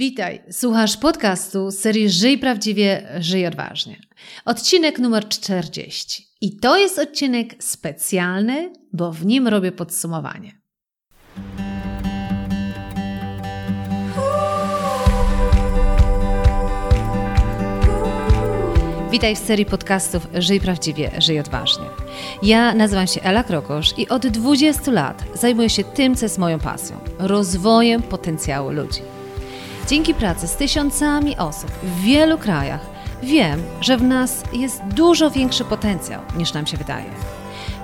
Witaj, słuchasz podcastu serii Żyj Prawdziwie, Żyj Odważnie. Odcinek numer 40. I to jest odcinek specjalny, bo w nim robię podsumowanie. Witaj w serii podcastów Żyj Prawdziwie, Żyj Odważnie. Ja nazywam się Ela Krokosz i od 20 lat zajmuję się tym, co jest moją pasją – rozwojem potencjału ludzi. Dzięki pracy z tysiącami osób w wielu krajach wiem, że w nas jest dużo większy potencjał niż nam się wydaje.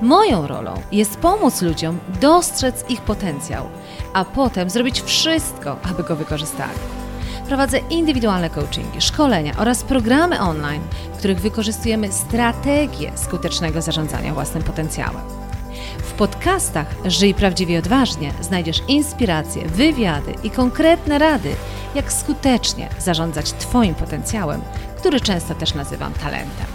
Moją rolą jest pomóc ludziom dostrzec ich potencjał, a potem zrobić wszystko, aby go wykorzystali. Prowadzę indywidualne coachingi, szkolenia oraz programy online, w których wykorzystujemy strategię skutecznego zarządzania własnym potencjałem. W podcastach Żyj Prawdziwie i Odważnie znajdziesz inspiracje, wywiady i konkretne rady, jak skutecznie zarządzać Twoim potencjałem, który często też nazywam talentem.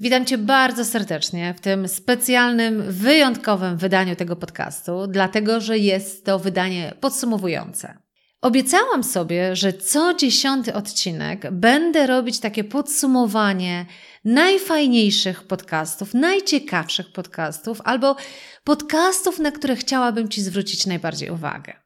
Witam Cię bardzo serdecznie w tym specjalnym, wyjątkowym wydaniu tego podcastu, dlatego że jest to wydanie podsumowujące. Obiecałam sobie, że co 10 odcinek będę robić takie podsumowanie najfajniejszych podcastów, najciekawszych podcastów albo podcastów, na które chciałabym Ci zwrócić najbardziej uwagę.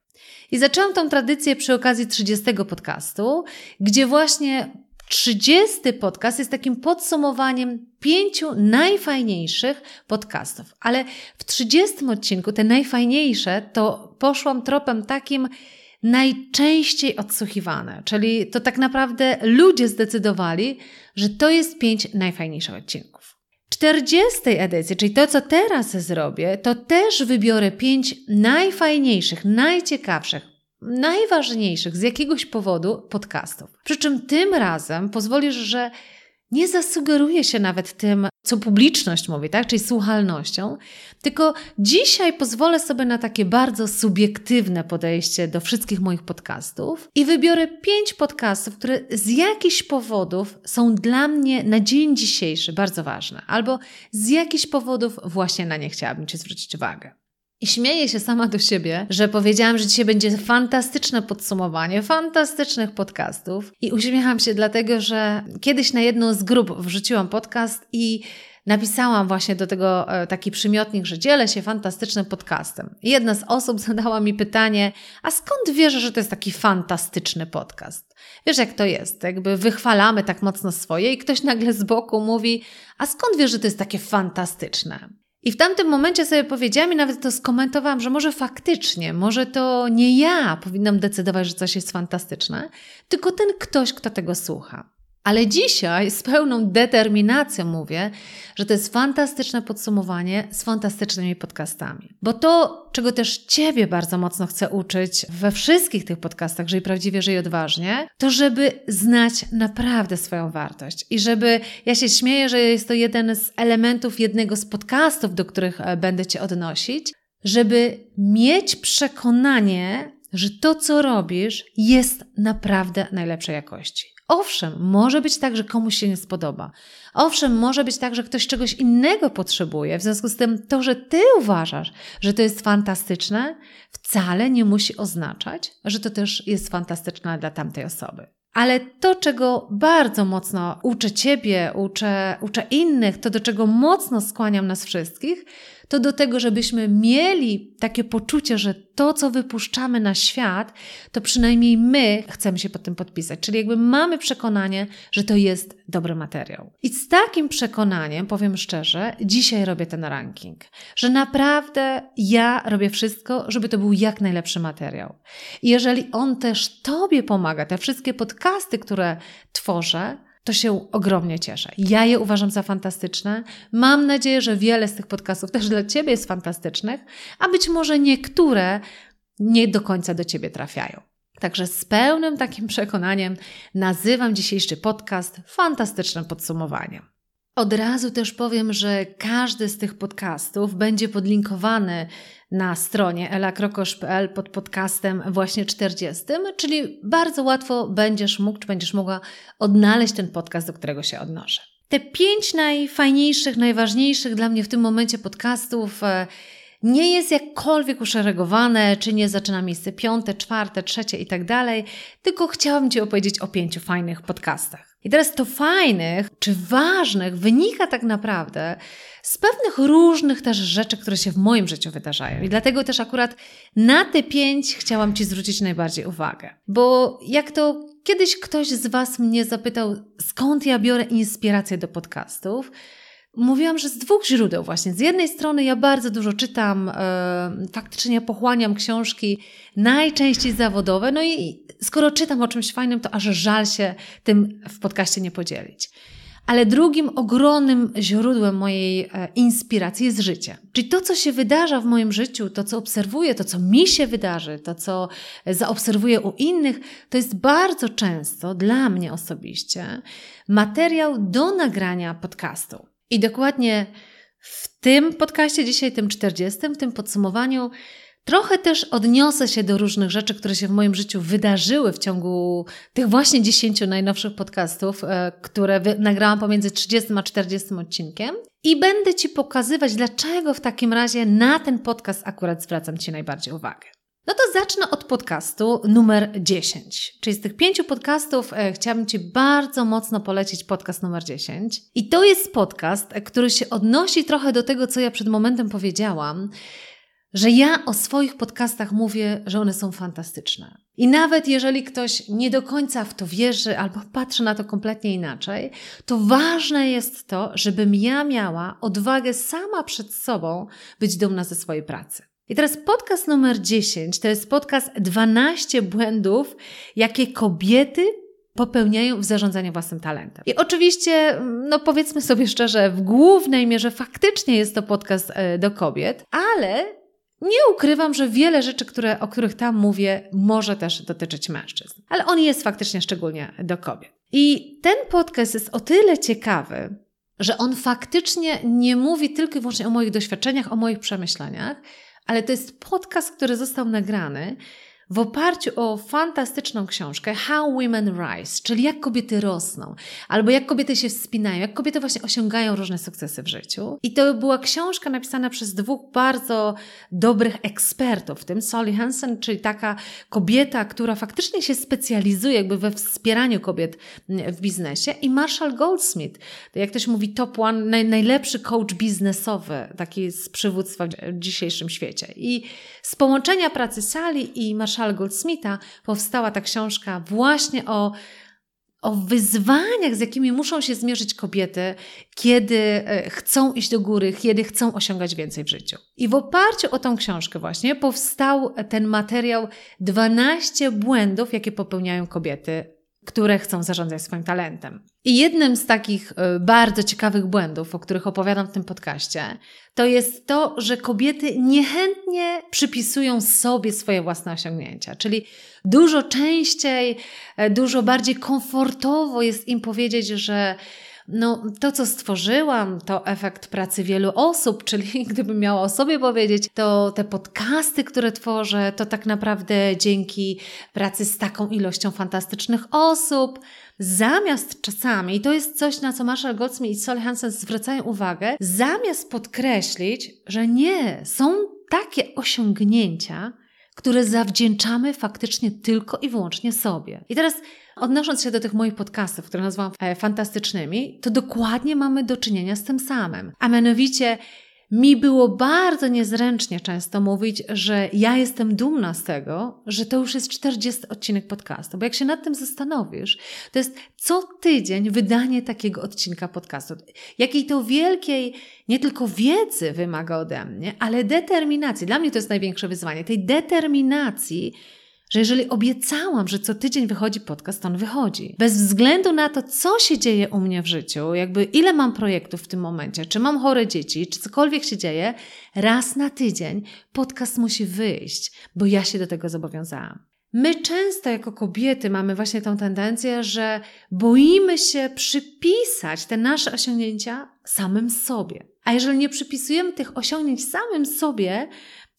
I zaczęłam tą tradycję przy okazji 30 podcastu, gdzie właśnie 30 podcast jest takim podsumowaniem 5 najfajniejszych podcastów. Ale w 30 odcinku te najfajniejsze to poszłam tropem takim najczęściej odsłuchiwane, czyli to tak naprawdę ludzie zdecydowali, że to jest 5 najfajniejszych odcinków. 40. edycji, czyli to, co teraz zrobię, to też wybiorę 5 najfajniejszych, najciekawszych, najważniejszych z jakiegoś powodu podcastów. Przy czym tym razem pozwolisz, że nie zasugeruję się nawet tym, co publiczność mówi, tak? Czyli słuchalnością, tylko dzisiaj pozwolę sobie na takie bardzo subiektywne podejście do wszystkich moich podcastów i wybiorę 5 podcastów, które z jakichś powodów są dla mnie na dzień dzisiejszy bardzo ważne, albo z jakichś powodów właśnie na nie chciałabym Cię zwrócić uwagę. I śmieję się sama do siebie, że powiedziałam, że dzisiaj będzie fantastyczne podsumowanie fantastycznych podcastów i uśmiecham się dlatego, że kiedyś na jedną z grup wrzuciłam podcast i napisałam właśnie do tego taki przymiotnik, że dzielę się fantastycznym podcastem. I jedna z osób zadała mi pytanie, a skąd wiesz, że to jest taki fantastyczny podcast? Wiesz, jak to jest, jakby wychwalamy tak mocno swoje i ktoś nagle z boku mówi, a skąd wiesz, że to jest takie fantastyczne? I w tamtym momencie sobie powiedziałam i nawet to skomentowałam, że może faktycznie, może to nie ja powinnam decydować, że coś jest fantastyczne, tylko ten ktoś, kto tego słucha. Ale dzisiaj z pełną determinacją mówię, że to jest fantastyczne podsumowanie z fantastycznymi podcastami. Bo to, czego też Ciebie bardzo mocno chcę uczyć we wszystkich tych podcastach, Żyj Prawdziwie, Żyj Odważnie, to żeby znać naprawdę swoją wartość. I żeby, ja się śmieję, że jest to jeden z elementów jednego z podcastów, do których będę Cię odnosić, żeby mieć przekonanie, że to, co robisz, jest naprawdę najlepszej jakości. Owszem, może być tak, że komuś się nie spodoba. Owszem, może być tak, że ktoś czegoś innego potrzebuje. W związku z tym to, że Ty uważasz, że to jest fantastyczne, wcale nie musi oznaczać, że to też jest fantastyczne dla tamtej osoby. Ale to, czego bardzo mocno uczę Ciebie, uczę innych, to do czego mocno skłaniam nas wszystkich, to do tego, żebyśmy mieli takie poczucie, że to, co wypuszczamy na świat, to przynajmniej my chcemy się pod tym podpisać. Czyli jakby mamy przekonanie, że to jest dobry materiał. I z takim przekonaniem, powiem szczerze, dzisiaj robię ten ranking. Że naprawdę ja robię wszystko, żeby to był jak najlepszy materiał. I jeżeli on też Tobie pomaga, te wszystkie podcasty, które tworzę, to się ogromnie cieszę. Ja je uważam za fantastyczne. Mam nadzieję, że wiele z tych podcastów też dla Ciebie jest fantastycznych, a być może niektóre nie do końca do Ciebie trafiają. Także z pełnym takim przekonaniem nazywam dzisiejszy podcast fantastycznym podsumowaniem. Od razu też powiem, że każdy z tych podcastów będzie podlinkowany na stronie elakrokosz.pl pod podcastem właśnie 40, czyli bardzo łatwo będziesz mógł, czy będziesz mogła odnaleźć ten podcast, do którego się odnoszę. Te 5 najfajniejszych, najważniejszych dla mnie w tym momencie podcastów nie jest jakkolwiek uszeregowane, czy nie zaczyna miejsce 5., 4., 3. i tak dalej, tylko chciałabym Ci opowiedzieć o 5 fajnych podcastach. I teraz to fajnych czy ważnych wynika tak naprawdę z pewnych różnych też rzeczy, które się w moim życiu wydarzają. I dlatego też akurat na te 5 chciałam Ci zwrócić najbardziej uwagę. Bo jak to kiedyś ktoś z Was mnie zapytał, skąd ja biorę inspirację do podcastów, mówiłam, że z 2 źródeł właśnie. Z jednej strony ja bardzo dużo czytam, faktycznie pochłaniam książki, najczęściej zawodowe, no i skoro czytam o czymś fajnym, to aż żal się tym w podcaście nie podzielić. Ale drugim ogromnym źródłem mojej inspiracji jest życie. Czyli to, co się wydarza w moim życiu, to, co obserwuję, to, co mi się wydarzy, to, co zaobserwuję u innych, to jest bardzo często dla mnie osobiście materiał do nagrania podcastu. I dokładnie w tym podcaście dzisiaj, tym 40, w tym podsumowaniu trochę też odniosę się do różnych rzeczy, które się w moim życiu wydarzyły w ciągu tych właśnie 10 najnowszych podcastów, które nagrałam pomiędzy 30 a 40 odcinkiem. I będę Ci pokazywać, dlaczego w takim razie na ten podcast akurat zwracam Ci najbardziej uwagę. No to zacznę od podcastu numer 10. Czyli z tych 5 podcastów chciałabym Ci bardzo mocno polecić podcast numer 10. I to jest podcast, który się odnosi trochę do tego, co ja przed momentem powiedziałam, że ja o swoich podcastach mówię, że one są fantastyczne. I nawet jeżeli ktoś nie do końca w to wierzy albo patrzy na to kompletnie inaczej, to ważne jest to, żebym ja miała odwagę sama przed sobą być dumna ze swojej pracy. I teraz podcast numer 10 to jest podcast 12 błędów, jakie kobiety popełniają w zarządzaniu własnym talentem. I oczywiście, no powiedzmy sobie szczerze, w głównej mierze faktycznie jest to podcast do kobiet, ale nie ukrywam, że wiele rzeczy, o których tam mówię, może też dotyczyć mężczyzn. Ale on jest faktycznie szczególnie do kobiet. I ten podcast jest o tyle ciekawy, że on faktycznie nie mówi tylko i wyłącznie o moich doświadczeniach, o moich przemyśleniach, ale to jest podcast, który został nagrany w oparciu o fantastyczną książkę How Women Rise, czyli jak kobiety rosną, albo jak kobiety się wspinają, jak kobiety właśnie osiągają różne sukcesy w życiu. I to była książka napisana przez 2 bardzo dobrych ekspertów, w tym Sally Hansen, czyli taka kobieta, która faktycznie się specjalizuje jakby we wspieraniu kobiet w biznesie, i Marshall Goldsmith, jak ktoś mówi top 1, najlepszy coach biznesowy, taki z przywództwa w dzisiejszym świecie. I z połączenia pracy Sally i Marshalla Goldsmitha powstała ta książka właśnie o wyzwaniach, z jakimi muszą się zmierzyć kobiety, kiedy chcą iść do góry, kiedy chcą osiągać więcej w życiu. I w oparciu o tą książkę właśnie powstał ten materiał 12 błędów, jakie popełniają kobiety, które chcą zarządzać swoim talentem. I jednym z takich bardzo ciekawych błędów, o których opowiadam w tym podcaście, to jest to, że kobiety niechętnie przypisują sobie swoje własne osiągnięcia. Czyli dużo częściej, dużo bardziej komfortowo jest im powiedzieć, że no, to, co stworzyłam, to efekt pracy wielu osób, czyli gdybym miała o sobie powiedzieć, to te podcasty, które tworzę, to tak naprawdę dzięki pracy z taką ilością fantastycznych osób. Zamiast czasami, i to jest coś, na co Marshall Goldsmith i Sally Hansen zwracają uwagę, zamiast podkreślić, że nie, są takie osiągnięcia, które zawdzięczamy faktycznie tylko i wyłącznie sobie. I teraz odnosząc się do tych moich podcastów, które nazwałam fantastycznymi, to dokładnie mamy do czynienia z tym samym. A mianowicie mi było bardzo niezręcznie często mówić, że ja jestem dumna z tego, że to już jest 40 odcinek podcastu. Bo jak się nad tym zastanowisz, to jest co tydzień wydanie takiego odcinka podcastu. Jakiej to wielkiej nie tylko wiedzy wymaga ode mnie, ale determinacji. Dla mnie to jest największe wyzwanie. Tej determinacji, że jeżeli obiecałam, że co tydzień wychodzi podcast, to on wychodzi. Bez względu na to, co się dzieje u mnie w życiu, jakby ile mam projektów w tym momencie, czy mam chore dzieci, czy cokolwiek się dzieje, raz na tydzień podcast musi wyjść, bo ja się do tego zobowiązałam. My często jako kobiety mamy właśnie tą tendencję, że boimy się przypisać te nasze osiągnięcia samym sobie. A jeżeli nie przypisujemy tych osiągnięć samym sobie,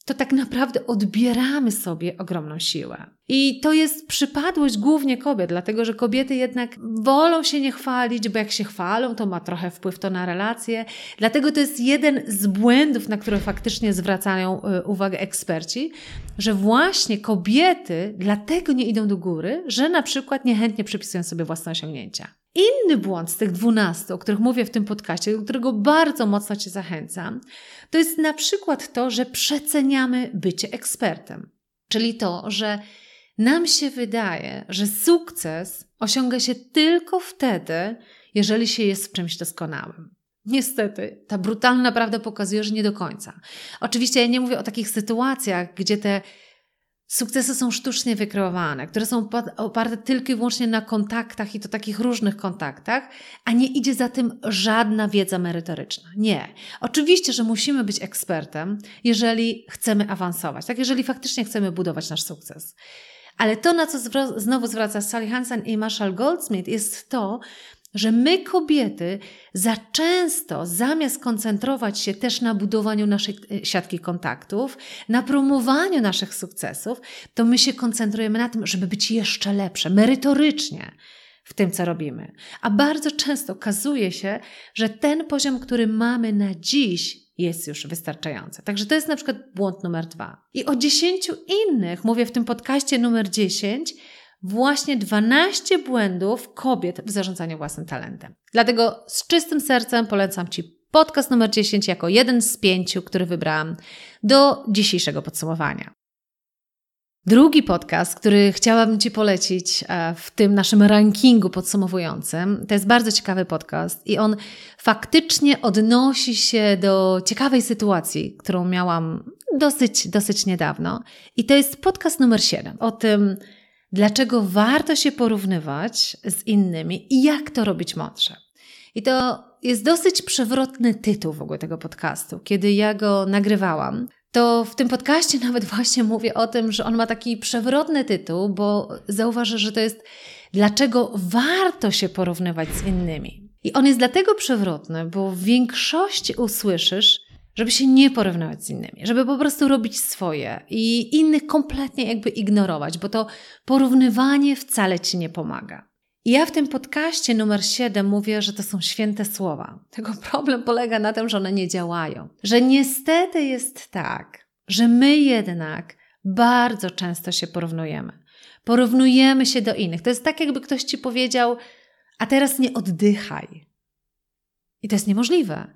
to tak naprawdę odbieramy sobie ogromną siłę. I to jest przypadłość głównie kobiet, dlatego że kobiety jednak wolą się nie chwalić, bo jak się chwalą, to ma trochę wpływ to na relacje. Dlatego to jest jeden z błędów, na które faktycznie zwracają uwagę eksperci, że właśnie kobiety dlatego nie idą do góry, że na przykład niechętnie przypisują sobie własne osiągnięcia. Inny błąd z tych 12, o których mówię w tym podcaście, do którego bardzo mocno Cię zachęcam, to jest na przykład to, że przeceniamy bycie ekspertem. Czyli to, że nam się wydaje, że sukces osiąga się tylko wtedy, jeżeli się jest w czymś doskonałym. Niestety, ta brutalna prawda pokazuje, że nie do końca. Oczywiście ja nie mówię o takich sytuacjach, gdzie te sukcesy są sztucznie wykreowane, które są oparte tylko i wyłącznie na kontaktach i to takich różnych kontaktach, a nie idzie za tym żadna wiedza merytoryczna. Nie. Oczywiście, że musimy być ekspertem, jeżeli chcemy awansować, tak? Jeżeli faktycznie chcemy budować nasz sukces. Ale to, na co znowu zwraca Sally Hansen i Marshall Goldsmith, jest to, że my kobiety za często zamiast koncentrować się też na budowaniu naszej siatki kontaktów, na promowaniu naszych sukcesów, to my się koncentrujemy na tym, żeby być jeszcze lepsze, merytorycznie w tym, co robimy. A bardzo często okazuje się, że ten poziom, który mamy na dziś, jest już wystarczający. Także to jest na przykład błąd numer 2. I o 10 innych mówię w tym podcaście numer 10, właśnie 12 błędów kobiet w zarządzaniu własnym talentem. Dlatego z czystym sercem polecam Ci podcast numer 10 jako jeden z 5, który wybrałam do dzisiejszego podsumowania. Drugi podcast, który chciałabym Ci polecić w tym naszym rankingu podsumowującym, to jest bardzo ciekawy podcast i on faktycznie odnosi się do ciekawej sytuacji, którą miałam dosyć niedawno. I to jest podcast numer 7 o tym, dlaczego warto się porównywać z innymi i jak to robić mądrze. I to jest dosyć przewrotny tytuł w ogóle tego podcastu. Kiedy ja go nagrywałam, to w tym podcaście nawet właśnie mówię o tym, że on ma taki przewrotny tytuł, bo zauważę, że to jest dlaczego warto się porównywać z innymi. I on jest dlatego przewrotny, bo w większości usłyszysz, żeby się nie porównywać z innymi, żeby po prostu robić swoje i innych kompletnie jakby ignorować, bo to porównywanie wcale Ci nie pomaga. I ja w tym podcaście numer 7 mówię, że to są święte słowa. Tylko problem polega na tym, że one nie działają. Że niestety jest tak, że my jednak bardzo często się porównujemy. Porównujemy się do innych. To jest tak, jakby ktoś Ci powiedział, a teraz nie oddychaj. I to jest niemożliwe.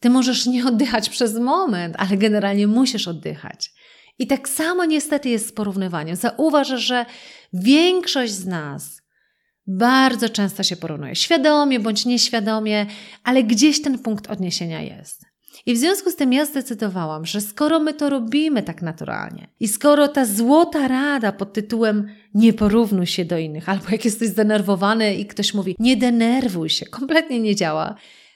Ty możesz nie oddychać przez moment, ale generalnie musisz oddychać. I tak samo niestety jest z porównywaniem. Zauważ, że większość z nas bardzo często się porównuje. Świadomie bądź nieświadomie, ale gdzieś ten punkt odniesienia jest. I w związku z tym ja zdecydowałam, że skoro my to robimy tak naturalnie i skoro ta złota rada pod tytułem nie porównuj się do innych, albo jak jesteś zdenerwowany i ktoś mówi nie denerwuj się, kompletnie nie działa,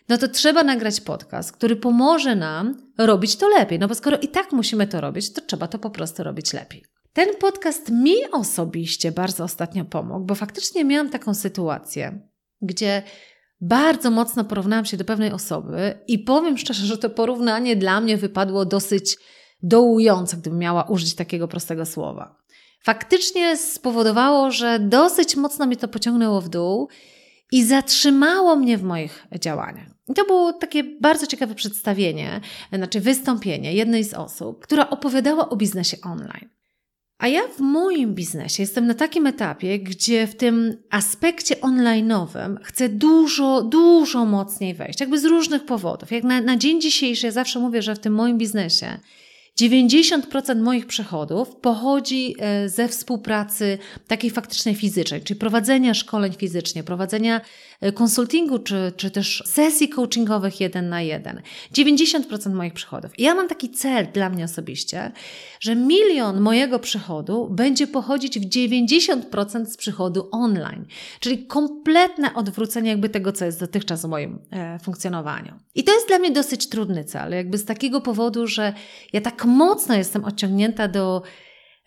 no to trzeba nagrać podcast, który pomoże nam robić to lepiej. No bo skoro i tak musimy to robić, to trzeba to po prostu robić lepiej. Ten podcast mi osobiście bardzo ostatnio pomógł, bo faktycznie miałam taką sytuację, gdzie bardzo mocno porównałam się do pewnej osoby i powiem szczerze, że to porównanie dla mnie wypadło dosyć dołująco, gdybym miała użyć takiego prostego słowa. Faktycznie spowodowało, że dosyć mocno mnie to pociągnęło w dół i zatrzymało mnie w moich działaniach. I to było takie bardzo ciekawe wystąpienie jednej z osób, która opowiadała o biznesie online. A ja w moim biznesie jestem na takim etapie, gdzie w tym aspekcie online'owym chcę dużo mocniej wejść, jakby z różnych powodów. Jak na dzień dzisiejszy ja zawsze mówię, że w tym moim biznesie 90% moich przychodów pochodzi ze współpracy takiej faktycznej fizycznej, czyli prowadzenia szkoleń fizycznie, prowadzenia konsultingu, czy też sesji coachingowych 1 na 1. 90% moich przychodów. I ja mam taki cel dla mnie osobiście, że 1 000 000 mojego przychodu będzie pochodzić w 90% z przychodu online. Czyli kompletne odwrócenie jakby tego, co jest dotychczas w moim funkcjonowaniu. I to jest dla mnie dosyć trudny cel, jakby z takiego powodu, że ja tak mocno jestem odciągnięta do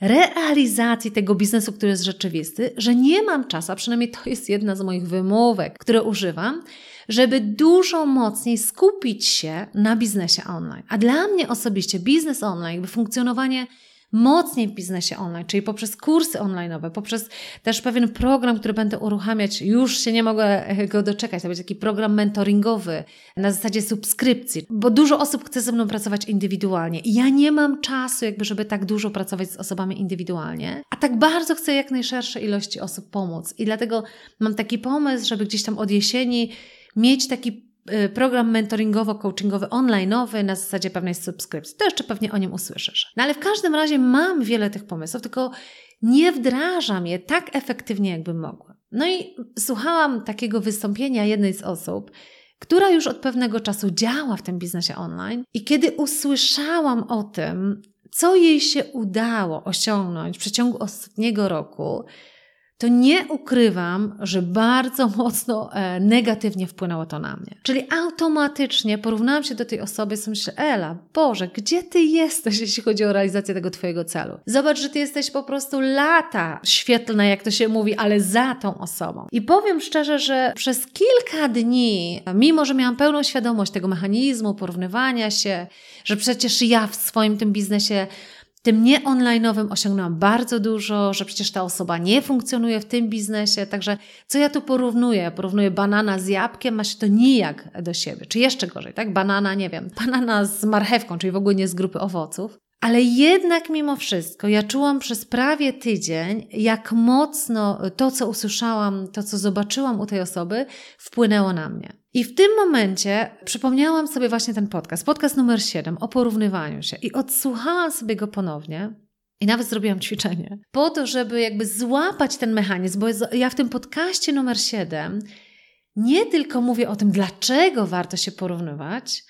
realizacji tego biznesu, który jest rzeczywisty, że nie mam czasu, a przynajmniej to jest jedna z moich wymówek, które używam, żeby dużo mocniej skupić się na biznesie online. A dla mnie osobiście biznes online, jakby funkcjonowanie mocniej w biznesie online, czyli poprzez kursy online'owe, poprzez też pewien program, który będę uruchamiać, już się nie mogę go doczekać, to będzie taki program mentoringowy na zasadzie subskrypcji, bo dużo osób chce ze mną pracować indywidualnie i ja nie mam czasu jakby, żeby tak dużo pracować z osobami indywidualnie, a tak bardzo chcę jak najszerszej ilości osób pomóc i dlatego mam taki pomysł, żeby gdzieś tam od jesieni mieć taki program mentoringowo-coachingowy, online'owy na zasadzie pewnej subskrypcji. To jeszcze pewnie o nim usłyszysz. No ale w każdym razie mam wiele tych pomysłów, tylko nie wdrażam je tak efektywnie, jakbym mogła. No i słuchałam takiego wystąpienia jednej z osób, która już od pewnego czasu działa w tym biznesie online i kiedy usłyszałam o tym, co jej się udało osiągnąć w przeciągu ostatniego roku, to nie ukrywam, że bardzo mocno negatywnie wpłynęło to na mnie. Czyli automatycznie porównałam się do tej osoby i sobie myślę, Ela, Boże, gdzie Ty jesteś, jeśli chodzi o realizację tego Twojego celu? Zobacz, że Ty jesteś po prostu lata świetlne, jak to się mówi, ale za tą osobą. I powiem szczerze, że przez kilka dni, mimo że miałam pełną świadomość tego mechanizmu, porównywania się, że przecież ja w swoim tym biznesie tym nie-online'owym osiągnęłam bardzo dużo, że przecież ta osoba nie funkcjonuje w tym biznesie, także co ja tu porównuję? Porównuję banana z jabłkiem, ma się to nijak do siebie, czy jeszcze gorzej, tak? Banana, nie wiem, banana z marchewką, czyli w ogóle nie z grupy owoców. Ale jednak mimo wszystko ja czułam przez prawie tydzień, jak mocno to, co usłyszałam, to, co zobaczyłam u tej osoby, wpłynęło na mnie. I w tym momencie przypomniałam sobie właśnie ten podcast numer 7 o porównywaniu się i odsłuchałam sobie go ponownie. I nawet zrobiłam ćwiczenie po to, żeby jakby złapać ten mechanizm, bo ja w tym podcaście numer 7 nie tylko mówię o tym, dlaczego warto się porównywać,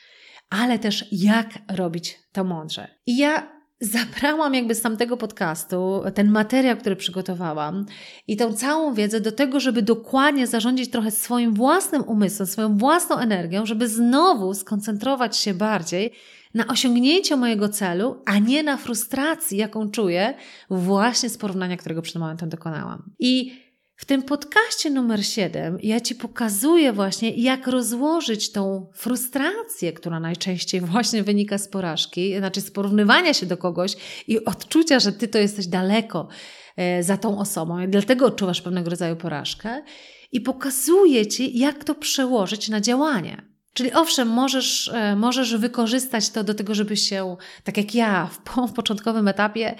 ale też jak robić to mądrze. I ja zabrałam jakby z tamtego podcastu ten materiał, który przygotowałam i tą całą wiedzę do tego, żeby dokładnie zarządzić trochę swoim własnym umysłem, swoją własną energią, żeby znowu skoncentrować się bardziej na osiągnięciu mojego celu, a nie na frustracji, jaką czuję właśnie z porównania, którego przed momentem dokonałam. I w tym podcaście numer 7 ja Ci pokazuję właśnie, jak rozłożyć tą frustrację, która najczęściej właśnie wynika z porażki, znaczy z porównywania się do kogoś i odczucia, że Ty to jesteś daleko za tą osobą i dlatego odczuwasz pewnego rodzaju porażkę i pokazuję Ci, jak to przełożyć na działanie. Czyli owszem, możesz wykorzystać to do tego, żeby się, tak jak ja w początkowym etapie,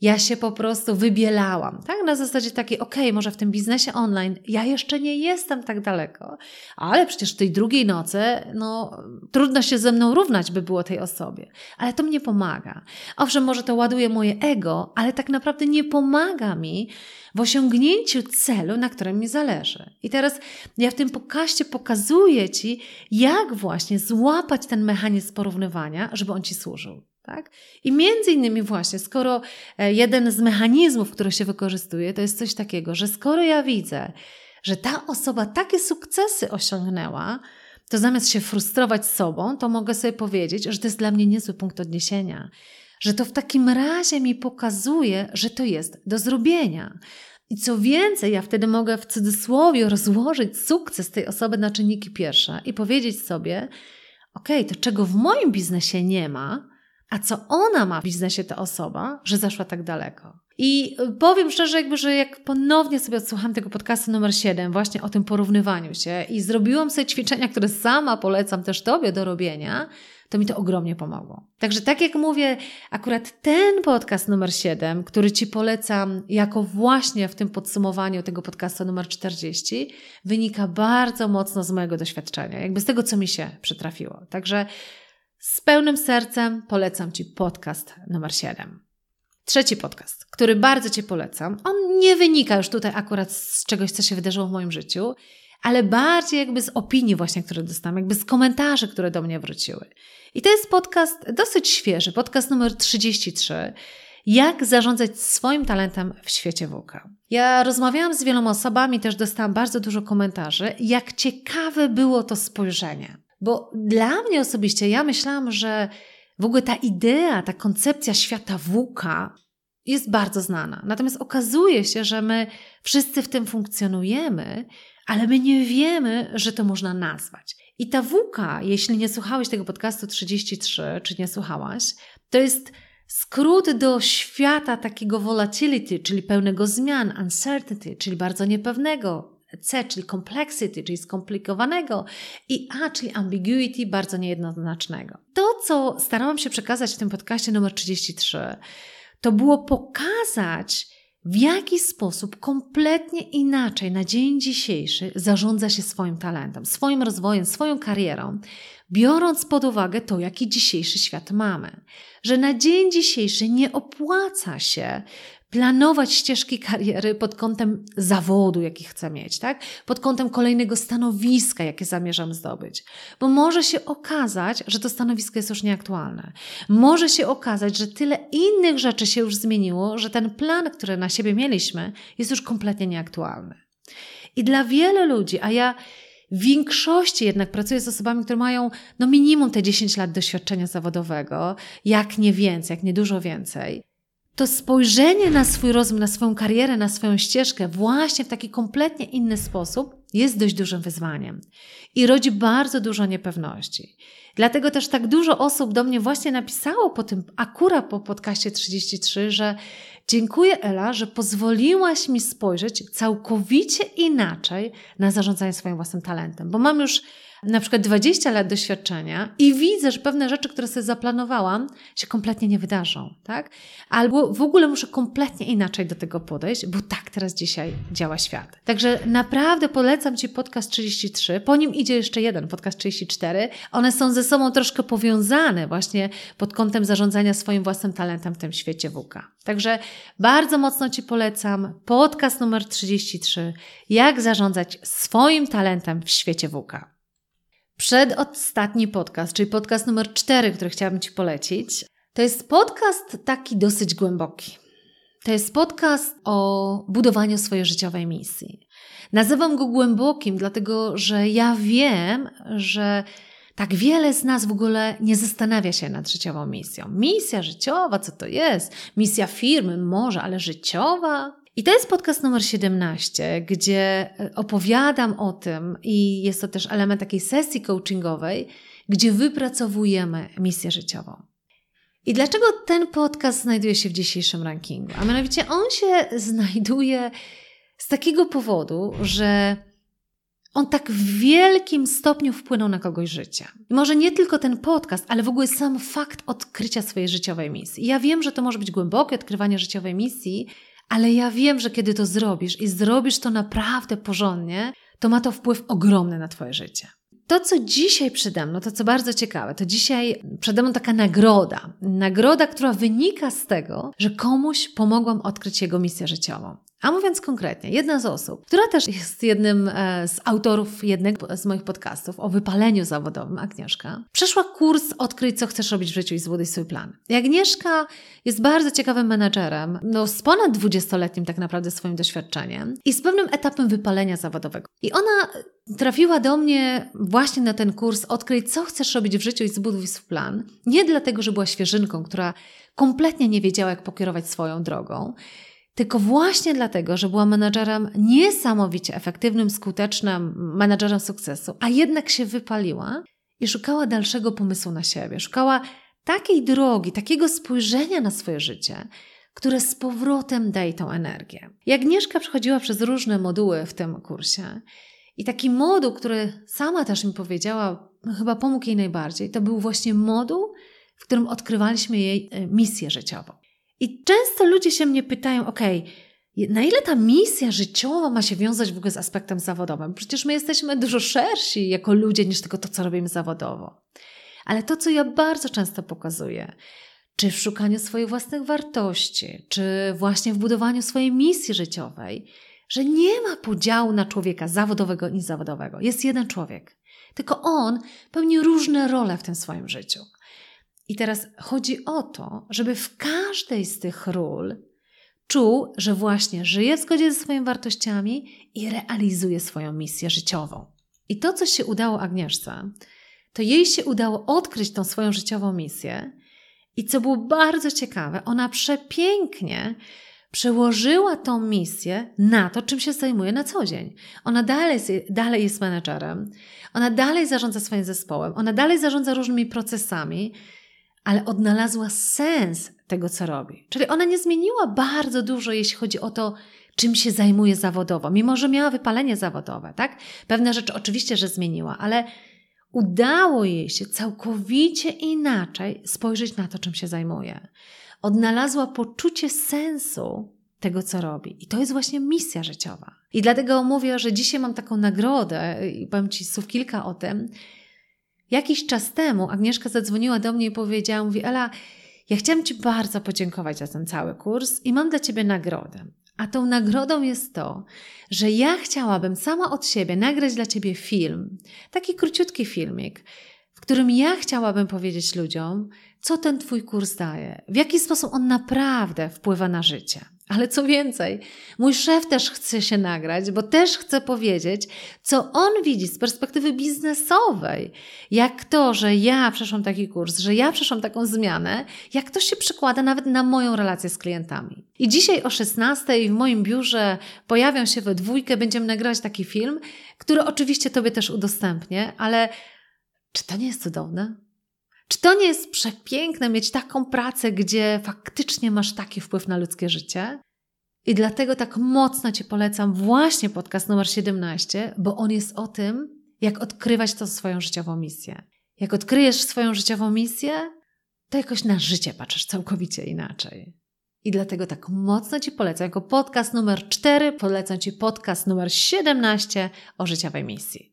ja się po prostu wybielałam, tak? Na zasadzie takiej, okej, może w tym biznesie online ja jeszcze nie jestem tak daleko, ale przecież tej drugiej nocy, no trudno się ze mną równać by było tej osobie, ale to mnie pomaga. Owszem, może to ładuje moje ego, ale tak naprawdę nie pomaga mi w osiągnięciu celu, na którym mi zależy. I teraz ja w tym podcaście pokazuję Ci, jak właśnie złapać ten mechanizm porównywania, żeby on Ci służył. Tak? I między innymi właśnie, skoro jeden z mechanizmów, który się wykorzystuje, to jest coś takiego, że skoro ja widzę, że ta osoba takie sukcesy osiągnęła, to zamiast się frustrować sobą, to mogę sobie powiedzieć, że to jest dla mnie niezły punkt odniesienia. Że to w takim razie mi pokazuje, że to jest do zrobienia. I co więcej, ja wtedy mogę w cudzysłowie rozłożyć sukces tej osoby na czynniki pierwsze i powiedzieć sobie, okej, to czego w moim biznesie nie ma, a co ona ma w biznesie, ta osoba, że zaszła tak daleko. I powiem szczerze, jakby, że jak ponownie sobie odsłucham tego podcastu numer 7 właśnie o tym porównywaniu się i zrobiłam sobie ćwiczenia, które sama polecam też Tobie do robienia, to mi to ogromnie pomogło. Także tak jak mówię, akurat ten podcast numer 7, który Ci polecam jako właśnie w tym podsumowaniu tego podcastu numer 40, wynika bardzo mocno z mojego doświadczenia, jakby z tego, co mi się przytrafiło. Także z pełnym sercem polecam Ci podcast numer 7. Trzeci podcast, który bardzo Cię polecam. On nie wynika już tutaj akurat z czegoś, co się wydarzyło w moim życiu, ale bardziej jakby z opinii właśnie, które dostałam, jakby z komentarzy, które do mnie wróciły. I to jest podcast dosyć świeży, podcast numer 33. Jak zarządzać swoim talentem w świecie VUCA. Ja rozmawiałam z wieloma osobami, też dostałam bardzo dużo komentarzy, jak ciekawe było to spojrzenie. Bo dla mnie osobiście, ja myślałam, że w ogóle ta idea, ta koncepcja świata VUCA jest bardzo znana. Natomiast okazuje się, że my wszyscy w tym funkcjonujemy, ale my nie wiemy, że to można nazwać. I ta WUKA, jeśli nie słuchałeś tego podcastu 33, czy nie słuchałaś, to jest skrót do świata takiego volatility, czyli pełnego zmian, uncertainty, czyli bardzo niepewnego, C, czyli complexity, czyli skomplikowanego i A, czyli ambiguity, bardzo niejednoznacznego. To, co starałam się przekazać w tym podcaście numer 33, to było pokazać, w jaki sposób kompletnie inaczej na dzień dzisiejszy zarządza się swoim talentem, swoim rozwojem, swoją karierą, biorąc pod uwagę to, jaki dzisiejszy świat mamy. Że na dzień dzisiejszy nie opłaca się planować ścieżki kariery pod kątem zawodu, jaki chcę mieć, tak? Pod kątem kolejnego stanowiska, jakie zamierzam zdobyć. Bo może się okazać, że to stanowisko jest już nieaktualne. Może się okazać, że tyle innych rzeczy się już zmieniło, że ten plan, który na siebie mieliśmy, jest już kompletnie nieaktualny. I dla wielu ludzi, a ja w większości jednak pracuję z osobami, które mają minimum te 10 lat doświadczenia zawodowego, jak nie więcej, jak nie dużo więcej, to spojrzenie na swój rozwój, na swoją karierę, na swoją ścieżkę właśnie w taki kompletnie inny sposób jest dość dużym wyzwaniem i rodzi bardzo dużo niepewności. Dlatego też tak dużo osób do mnie właśnie napisało po tym, akurat po podcaście 33, że dziękuję Ela, że pozwoliłaś mi spojrzeć całkowicie inaczej na zarządzanie swoim własnym talentem, bo mam już na przykład 20 lat doświadczenia i widzę, że pewne rzeczy, które sobie zaplanowałam, się kompletnie nie wydarzą, tak? Albo w ogóle muszę kompletnie inaczej do tego podejść, bo tak teraz dzisiaj działa świat. Także naprawdę polecam Ci podcast 33, po nim idzie jeszcze jeden, podcast 34. One są ze sobą troszkę powiązane właśnie pod kątem zarządzania swoim własnym talentem w tym świecie WUKA. Także bardzo mocno Ci polecam podcast numer 33, jak zarządzać swoim talentem w świecie WUKA. Przedostatni podcast, czyli podcast numer 4, który chciałabym Ci polecić, to jest podcast taki dosyć głęboki. To jest podcast o budowaniu swojej życiowej misji. Nazywam go głębokim, dlatego że ja wiem, że tak wiele z nas w ogóle nie zastanawia się nad życiową misją. Misja życiowa, co to jest? Misja firmy, może, ale życiowa? I to jest podcast numer 17, gdzie opowiadam o tym i jest to też element takiej sesji coachingowej, gdzie wypracowujemy misję życiową. I dlaczego ten podcast znajduje się w dzisiejszym rankingu? A mianowicie on się znajduje z takiego powodu, że on tak w wielkim stopniu wpłynął na kogoś życie. I może nie tylko ten podcast, ale w ogóle sam fakt odkrycia swojej życiowej misji. I ja wiem, że to może być głębokie odkrywanie życiowej misji, ale ja wiem, że kiedy to zrobisz i zrobisz to naprawdę porządnie, to ma to wpływ ogromny na Twoje życie. To, co dzisiaj przede mną, to co bardzo ciekawe, to dzisiaj przede mną taka nagroda. Nagroda, która wynika z tego, że komuś pomogłam odkryć jego misję życiową. A mówiąc konkretnie, jedna z osób, która też jest jednym z autorów jednego z moich podcastów o wypaleniu zawodowym, Agnieszka, przeszła kurs Odkryj, co chcesz robić w życiu i zbuduj swój plan. I Agnieszka jest bardzo ciekawym menadżerem, z ponad 20-letnim tak naprawdę swoim doświadczeniem i z pewnym etapem wypalenia zawodowego. I ona trafiła do mnie właśnie na ten kurs Odkryj, co chcesz robić w życiu i zbuduj swój plan. Nie dlatego, że była świeżynką, która kompletnie nie wiedziała, jak pokierować swoją drogą, tylko właśnie dlatego, że była menadżerem niesamowicie efektywnym, skutecznym, menadżerem sukcesu, a jednak się wypaliła i szukała dalszego pomysłu na siebie. Szukała takiej drogi, takiego spojrzenia na swoje życie, które z powrotem daje tą energię. I Agnieszka przechodziła przez różne moduły w tym kursie i taki moduł, który sama też mi powiedziała, chyba pomógł jej najbardziej, to był właśnie moduł, w którym odkrywaliśmy jej misję życiową. I często ludzie się mnie pytają, na ile ta misja życiowa ma się wiązać w ogóle z aspektem zawodowym? Przecież my jesteśmy dużo szersi jako ludzie niż tylko to, co robimy zawodowo. Ale to, co ja bardzo często pokazuję, czy w szukaniu swoich własnych wartości, czy właśnie w budowaniu swojej misji życiowej, że nie ma podziału na człowieka zawodowego i niezawodowego. Jest jeden człowiek, tylko on pełni różne role w tym swoim życiu. I teraz chodzi o to, żeby w każdej z tych ról czuł, że właśnie żyje w zgodzie ze swoimi wartościami i realizuje swoją misję życiową. I to, co się udało Agnieszce, to jej się udało odkryć tą swoją życiową misję I co było bardzo ciekawe, ona przepięknie przełożyła tą misję na to, czym się zajmuje na co dzień. Ona dalej jest menedżerem, ona dalej zarządza swoim zespołem, ona dalej zarządza różnymi procesami, ale odnalazła sens tego, co robi. Czyli ona nie zmieniła bardzo dużo, jeśli chodzi o to, czym się zajmuje zawodowo, mimo że miała wypalenie zawodowe, tak? Pewne rzeczy oczywiście, że zmieniła, ale udało jej się całkowicie inaczej spojrzeć na to, czym się zajmuje. Odnalazła poczucie sensu tego, co robi. I to jest właśnie misja życiowa. I dlatego mówię, że dzisiaj mam taką nagrodę i powiem Ci słów kilka o tym. Jakiś czas temu Agnieszka zadzwoniła do mnie i powiedziała, mówi: Ela, ja chciałam Ci bardzo podziękować za ten cały kurs i mam dla Ciebie nagrodę. A tą nagrodą jest to, że ja chciałabym sama od siebie nagrać dla Ciebie film, taki króciutki filmik, w którym ja chciałabym powiedzieć ludziom, co ten Twój kurs daje, w jaki sposób on naprawdę wpływa na życie. Ale co więcej, mój szef też chce się nagrać, bo też chce powiedzieć, co on widzi z perspektywy biznesowej. Jak to, że ja przeszłam taki kurs, że ja przeszłam taką zmianę, jak to się przekłada nawet na moją relację z klientami. I dzisiaj o 16:00 w moim biurze pojawią się we dwójkę, będziemy nagrywać taki film, który oczywiście Tobie też udostępnię, ale czy to nie jest cudowne? Czy to nie jest przepiękne mieć taką pracę, gdzie faktycznie masz taki wpływ na ludzkie życie? I dlatego tak mocno Ci polecam właśnie podcast numer 17, bo on jest o tym, jak odkrywać tą swoją życiową misję. Jak odkryjesz swoją życiową misję, to jakoś na życie patrzysz całkowicie inaczej. I dlatego tak mocno Ci polecam, jako podcast numer 4, polecam Ci podcast numer 17 o życiowej misji.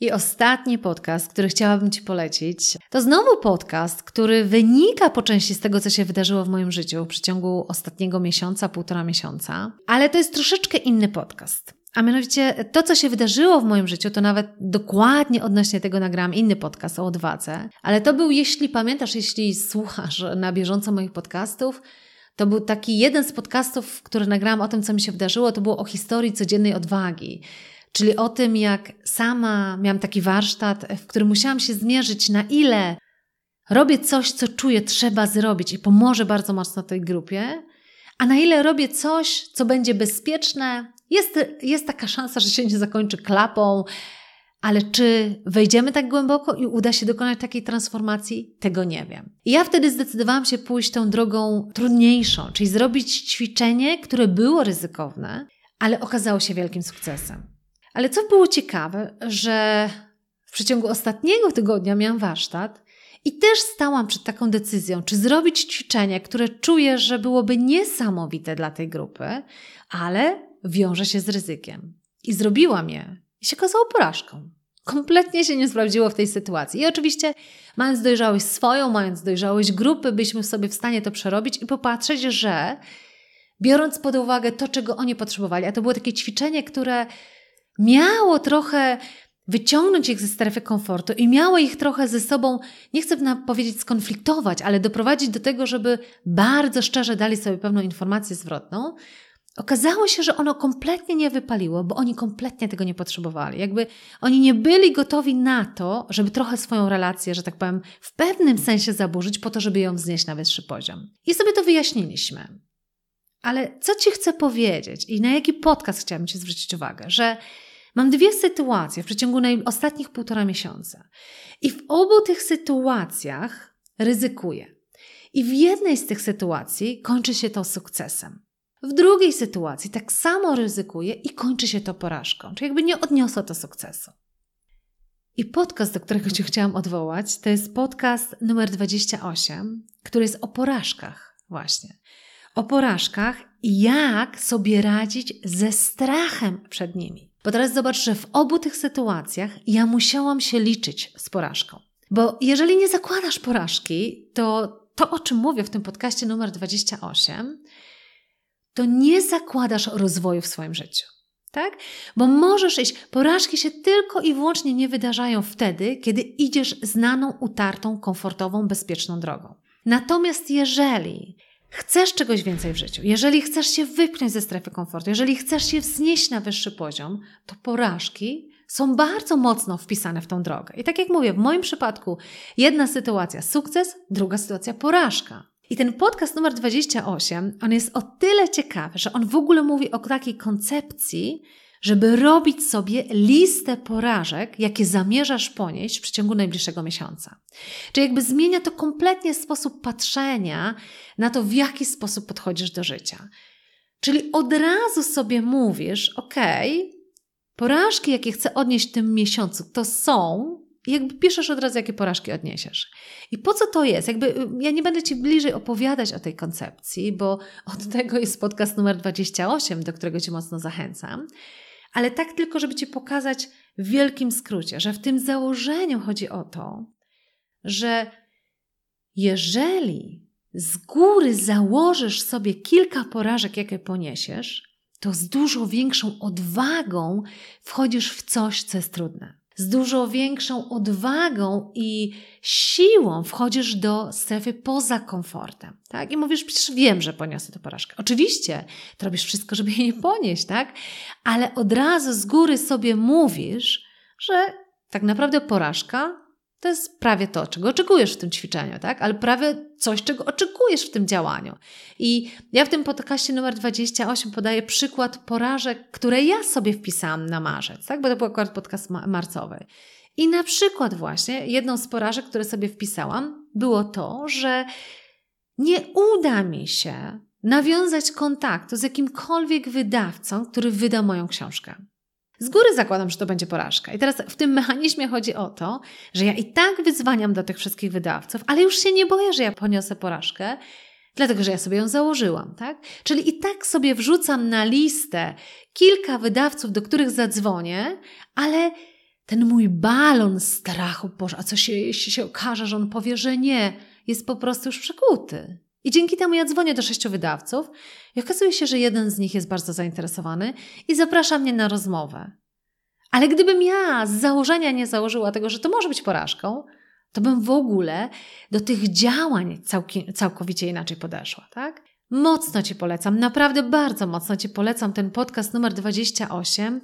I ostatni podcast, który chciałabym Ci polecić, to znowu podcast, który wynika po części z tego, co się wydarzyło w moim życiu w przeciągu ostatniego miesiąca, półtora miesiąca, ale to jest troszeczkę inny podcast. A mianowicie to, co się wydarzyło w moim życiu, to nawet dokładnie odnośnie tego nagrałam inny podcast o odwadze, ale to był, jeśli pamiętasz, jeśli słuchasz na bieżąco moich podcastów, to był taki jeden z podcastów, który nagrałam o tym, co mi się wydarzyło, to było o historii codziennej odwagi. Czyli o tym, jak sama miałam taki warsztat, w którym musiałam się zmierzyć, na ile robię coś, co czuję, trzeba zrobić i pomoże bardzo mocno tej grupie, a na ile robię coś, co będzie bezpieczne. Jest taka szansa, że się nie zakończy klapą, ale czy wejdziemy tak głęboko i uda się dokonać takiej transformacji? Tego nie wiem. I ja wtedy zdecydowałam się pójść tą drogą trudniejszą, czyli zrobić ćwiczenie, które było ryzykowne, ale okazało się wielkim sukcesem. Ale co było ciekawe, że w przeciągu ostatniego tygodnia miałam warsztat i też stałam przed taką decyzją, czy zrobić ćwiczenie, które czuję, że byłoby niesamowite dla tej grupy, ale wiąże się z ryzykiem. I zrobiłam je. I się okazało porażką. Kompletnie się nie sprawdziło w tej sytuacji. I oczywiście mając dojrzałość swoją, mając dojrzałość grupy, byliśmy sobie w stanie to przerobić i popatrzeć, że biorąc pod uwagę to, czego oni potrzebowali, a to było takie ćwiczenie, które miało trochę wyciągnąć ich ze strefy komfortu i miało ich trochę ze sobą, nie chcę powiedzieć skonfliktować, ale doprowadzić do tego, żeby bardzo szczerze dali sobie pewną informację zwrotną. Okazało się, że ono kompletnie nie wypaliło, bo oni kompletnie tego nie potrzebowali. Jakby oni nie byli gotowi na to, żeby trochę swoją relację, że tak powiem, w pewnym sensie zaburzyć po to, żeby ją wznieść na wyższy poziom. I sobie to wyjaśniliśmy. Ale co Ci chcę powiedzieć i na jaki podcast chciałabym Ci zwrócić uwagę, że mam dwie sytuacje w przeciągu ostatnich półtora miesiąca i w obu tych sytuacjach ryzykuję. I w jednej z tych sytuacji kończy się to sukcesem. W drugiej sytuacji tak samo ryzykuję i kończy się to porażką, czyli jakby nie odniosło to sukcesu. I podcast, do którego Cię chciałam odwołać, to jest podcast numer 28, który jest o porażkach właśnie. O porażkach i jak sobie radzić ze strachem przed nimi. Bo teraz zobacz, że w obu tych sytuacjach ja musiałam się liczyć z porażką. Bo jeżeli nie zakładasz porażki, to o czym mówię w tym podcaście numer 28, to nie zakładasz rozwoju w swoim życiu. Tak? Bo możesz iść, porażki się tylko i wyłącznie nie wydarzają wtedy, kiedy idziesz znaną, utartą, komfortową, bezpieczną drogą. Natomiast jeżeli chcesz czegoś więcej w życiu, jeżeli chcesz się wypchnąć ze strefy komfortu, jeżeli chcesz się wznieść na wyższy poziom, to porażki są bardzo mocno wpisane w tą drogę. I tak jak mówię, w moim przypadku jedna sytuacja sukces, druga sytuacja porażka. I ten podcast numer 28, on jest o tyle ciekawy, że on w ogóle mówi o takiej koncepcji, żeby robić sobie listę porażek, jakie zamierzasz ponieść w przeciągu najbliższego miesiąca. Czyli jakby zmienia to kompletnie sposób patrzenia na to, w jaki sposób podchodzisz do życia. Czyli od razu sobie mówisz, okej, porażki, jakie chcę odnieść w tym miesiącu, to są... I jakby piszesz od razu, jakie porażki odniesiesz. I po co to jest? Jakby ja nie będę Ci bliżej opowiadać o tej koncepcji, bo od tego jest podcast numer 28, do którego Cię mocno zachęcam. Ale tak tylko, żeby Ci pokazać w wielkim skrócie, że w tym założeniu chodzi o to, że jeżeli z góry założysz sobie kilka porażek, jakie poniesiesz, to z dużo większą odwagą wchodzisz w coś, co jest trudne. Z dużo większą odwagą i siłą wchodzisz do strefy poza komfortem, tak? I mówisz, przecież wiem, że poniosę tę porażkę. Oczywiście, to robisz wszystko, żeby jej nie ponieść, tak? Ale od razu z góry sobie mówisz, że tak naprawdę porażka to jest prawie to, czego oczekujesz w tym ćwiczeniu, tak? Ale prawie coś, czego oczekujesz w tym działaniu. I ja w tym podcaście numer 28 podaję przykład porażek, które ja sobie wpisałam na marzec, tak? Bo to był akurat podcast marcowy. I na przykład właśnie jedną z porażek, które sobie wpisałam, było to, że nie uda mi się nawiązać kontaktu z jakimkolwiek wydawcą, który wyda moją książkę. Z góry zakładam, że to będzie porażka. I teraz w tym mechanizmie chodzi o to, że ja i tak wyzwaniam do tych wszystkich wydawców, ale już się nie boję, że ja poniosę porażkę, dlatego że ja sobie ją założyłam, tak? Czyli i tak sobie wrzucam na listę kilka wydawców, do których zadzwonię, ale ten mój balon strachu, Boże, a co się, jeśli się okaże, że on powie, że nie, jest po prostu już przekuty. I dzięki temu ja dzwonię do 6 wydawców i okazuje się, że jeden z nich jest bardzo zainteresowany i zaprasza mnie na rozmowę. Ale gdybym ja z założenia nie założyła tego, że to może być porażką, to bym w ogóle do tych działań całkowicie inaczej podeszła, tak? Mocno Ci polecam, naprawdę bardzo mocno Ci polecam ten podcast numer 28,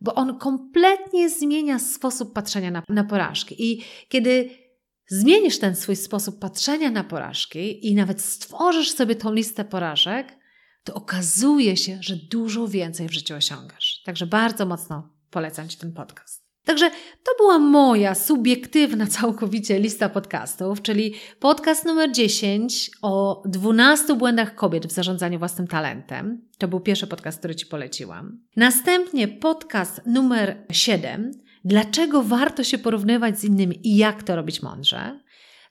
bo on kompletnie zmienia sposób patrzenia na porażki. I kiedy zmienisz ten swój sposób patrzenia na porażki i nawet stworzysz sobie tą listę porażek, to okazuje się, że dużo więcej w życiu osiągasz. Także bardzo mocno polecam Ci ten podcast. Także to była moja subiektywna całkowicie lista podcastów, czyli podcast numer 10 o 12 błędach kobiet w zarządzaniu własnym talentem. To był pierwszy podcast, który Ci poleciłam. Następnie podcast numer 7 – dlaczego warto się porównywać z innymi i jak to robić mądrze.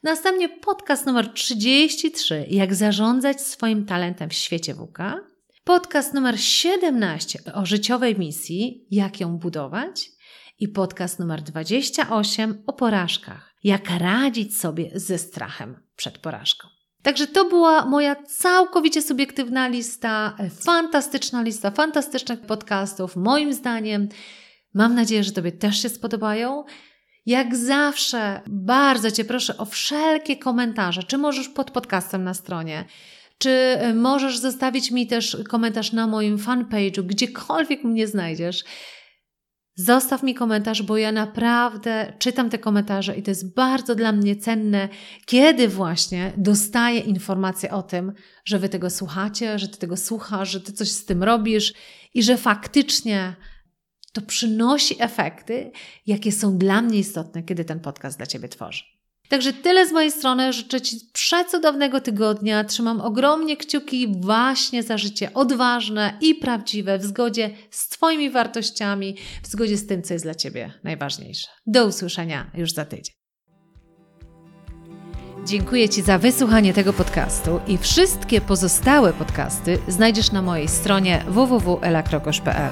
Następnie podcast numer 33, jak zarządzać swoim talentem w świecie WK. Podcast numer 17 o życiowej misji, jak ją budować. I podcast numer 28 o porażkach, jak radzić sobie ze strachem przed porażką. Także to była moja całkowicie subiektywna lista, fantastyczna lista fantastycznych podcastów, moim zdaniem. Mam nadzieję, że Tobie też się spodobają. Jak zawsze bardzo Cię proszę o wszelkie komentarze, czy możesz pod podcastem na stronie, czy możesz zostawić mi też komentarz na moim fanpage'u, gdziekolwiek mnie znajdziesz. Zostaw mi komentarz, bo ja naprawdę czytam te komentarze i to jest bardzo dla mnie cenne, kiedy właśnie dostaję informacje o tym, że Wy tego słuchacie, że Ty tego słuchasz, że Ty coś z tym robisz i że faktycznie to przynosi efekty, jakie są dla mnie istotne, kiedy ten podcast dla Ciebie tworzy. Także tyle z mojej strony. Życzę Ci przecudownego tygodnia. Trzymam ogromnie kciuki właśnie za życie odważne i prawdziwe, w zgodzie z Twoimi wartościami, w zgodzie z tym, co jest dla Ciebie najważniejsze. Do usłyszenia już za tydzień. Dziękuję Ci za wysłuchanie tego podcastu i wszystkie pozostałe podcasty znajdziesz na mojej stronie www.elakrokosz.pl.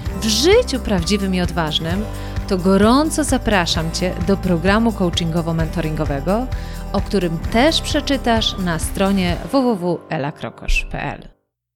w życiu prawdziwym i odważnym, to gorąco zapraszam Cię do programu coachingowo-mentoringowego, o którym też przeczytasz na stronie www.elakrokosz.pl.